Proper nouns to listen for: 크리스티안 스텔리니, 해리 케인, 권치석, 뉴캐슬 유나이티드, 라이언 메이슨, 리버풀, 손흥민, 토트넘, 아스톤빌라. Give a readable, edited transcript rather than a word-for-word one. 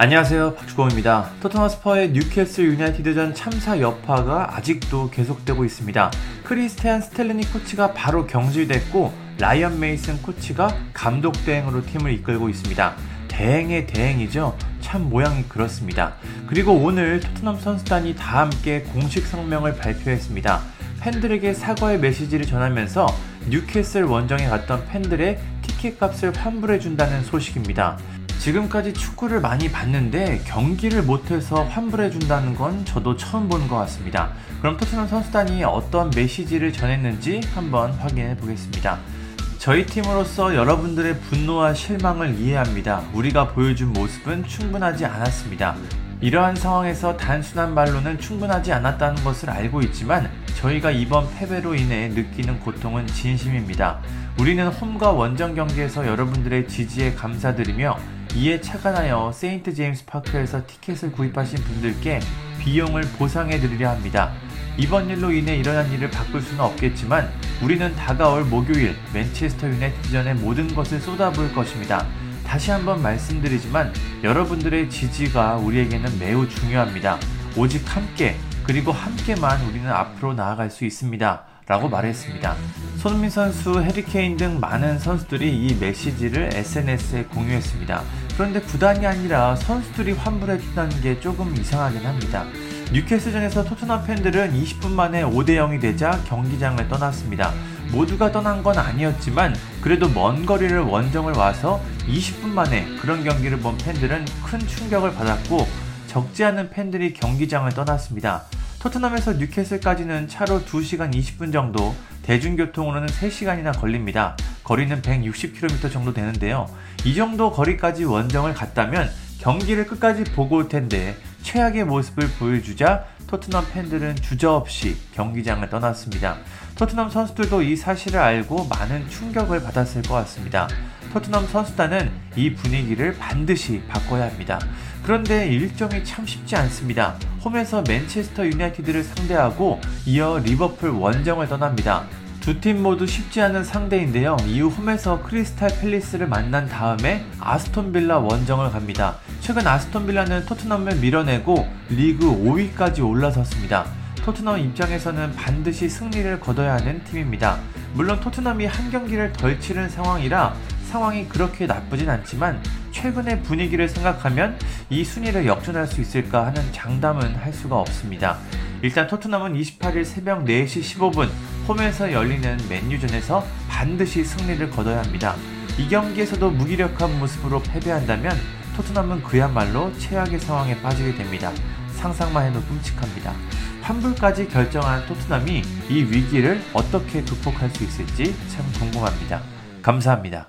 안녕하세요, 박주범입니다. 토트넘 스퍼의 뉴캐슬 유나이티드전 참사 여파가 아직도 계속되고 있습니다. 크리스티안 스텔리니 코치가 바로 경질됐고 라이언 메이슨 코치가 감독 대행으로 팀을 이끌고 있습니다. 대행의 대행이죠. 참 모양이 그렇습니다. 그리고 오늘 토트넘 선수단이 다 함께 공식 성명을 발표했습니다. 팬들에게 사과의 메시지를 전하면서 뉴캐슬 원정에 갔던 팬들의 티켓값을 환불해준다는 소식입니다. 지금까지 축구를 많이 봤는데 경기를 못해서 환불해준다는 건 저도 처음 보는 것 같습니다. 그럼 토트넘 선수단이 어떤 메시지를 전했는지 한번 확인해 보겠습니다. 저희 팀으로서 여러분들의 분노와 실망을 이해합니다. 우리가 보여준 모습은 충분하지 않았습니다. 이러한 상황에서 단순한 말로는 충분하지 않았다는 것을 알고 있지만 저희가 이번 패배로 인해 느끼는 고통은 진심입니다. 우리는 홈과 원정 경기에서 여러분들의 지지에 감사드리며 이에 착안하여 세인트 제임스 파크에서 티켓을 구입하신 분들께 비용을 보상해드리려 합니다. 이번 일로 인해 일어난 일을 바꿀 수는 없겠지만 우리는 다가올 목요일 맨체스터 유나이티드전에 모든 것을 쏟아부을 것입니다. 다시 한번 말씀드리지만 여러분들의 지지가 우리에게는 매우 중요합니다. 오직 함께, 그리고 함께만 우리는 앞으로 나아갈 수 있습니다. 라고 말했습니다. 손흥민 선수, 해리 케인 등 많은 선수들이 이 메시지를 SNS에 공유했습니다. 그런데 구단이 아니라 선수들이 환불해준다는 게 조금 이상하긴 합니다. 뉴캐슬전에서 토트넘 팬들은 20분 만에 5대0이 되자 경기장을 떠났습니다. 모두가 떠난 건 아니었지만 그래도 먼 거리를 원정을 와서 20분 만에 그런 경기를 본 팬들은 큰 충격을 받았고 적지 않은 팬들이 경기장을 떠났습니다. 토트넘에서 뉴캐슬까지는 차로 2시간 20분 정도, 대중교통으로는 3시간이나 걸립니다. 거리는 160km 정도 되는데요. 이 정도 거리까지 원정을 갔다면 경기를 끝까지 보고 올 텐데 최악의 모습을 보여주자 토트넘 팬들은 주저없이 경기장을 떠났습니다. 토트넘 선수들도 이 사실을 알고 많은 충격을 받았을 것 같습니다. 토트넘 선수단은 이 분위기를 반드시 바꿔야 합니다. 그런데 일정이 참 쉽지 않습니다. 홈에서 맨체스터 유나이티드를 상대하고 이어 리버풀 원정을 떠납니다. 두 팀 모두 쉽지 않은 상대인데요. 이후 홈에서 크리스탈 팰리스를 만난 다음에 아스톤빌라 원정을 갑니다. 최근 아스톤빌라는 토트넘을 밀어내고 리그 5위까지 올라섰습니다. 토트넘 입장에서는 반드시 승리를 거둬야 하는 팀입니다. 물론 토트넘이 한 경기를 덜 치른 상황이라 상황이 그렇게 나쁘진 않지만 최근의 분위기를 생각하면 이 순위를 역전할 수 있을까 하는 장담은 할 수가 없습니다. 일단 토트넘은 28일 새벽 4시 15분 홈에서 열리는 맨유전에서 반드시 승리를 거둬야 합니다. 이 경기에서도 무기력한 모습으로 패배한다면 토트넘은 그야말로 최악의 상황에 빠지게 됩니다. 상상만 해도 끔찍합니다. 환불까지 결정한 토트넘이 이 위기를 어떻게 극복할 수 있을지 참 궁금합니다. 감사합니다.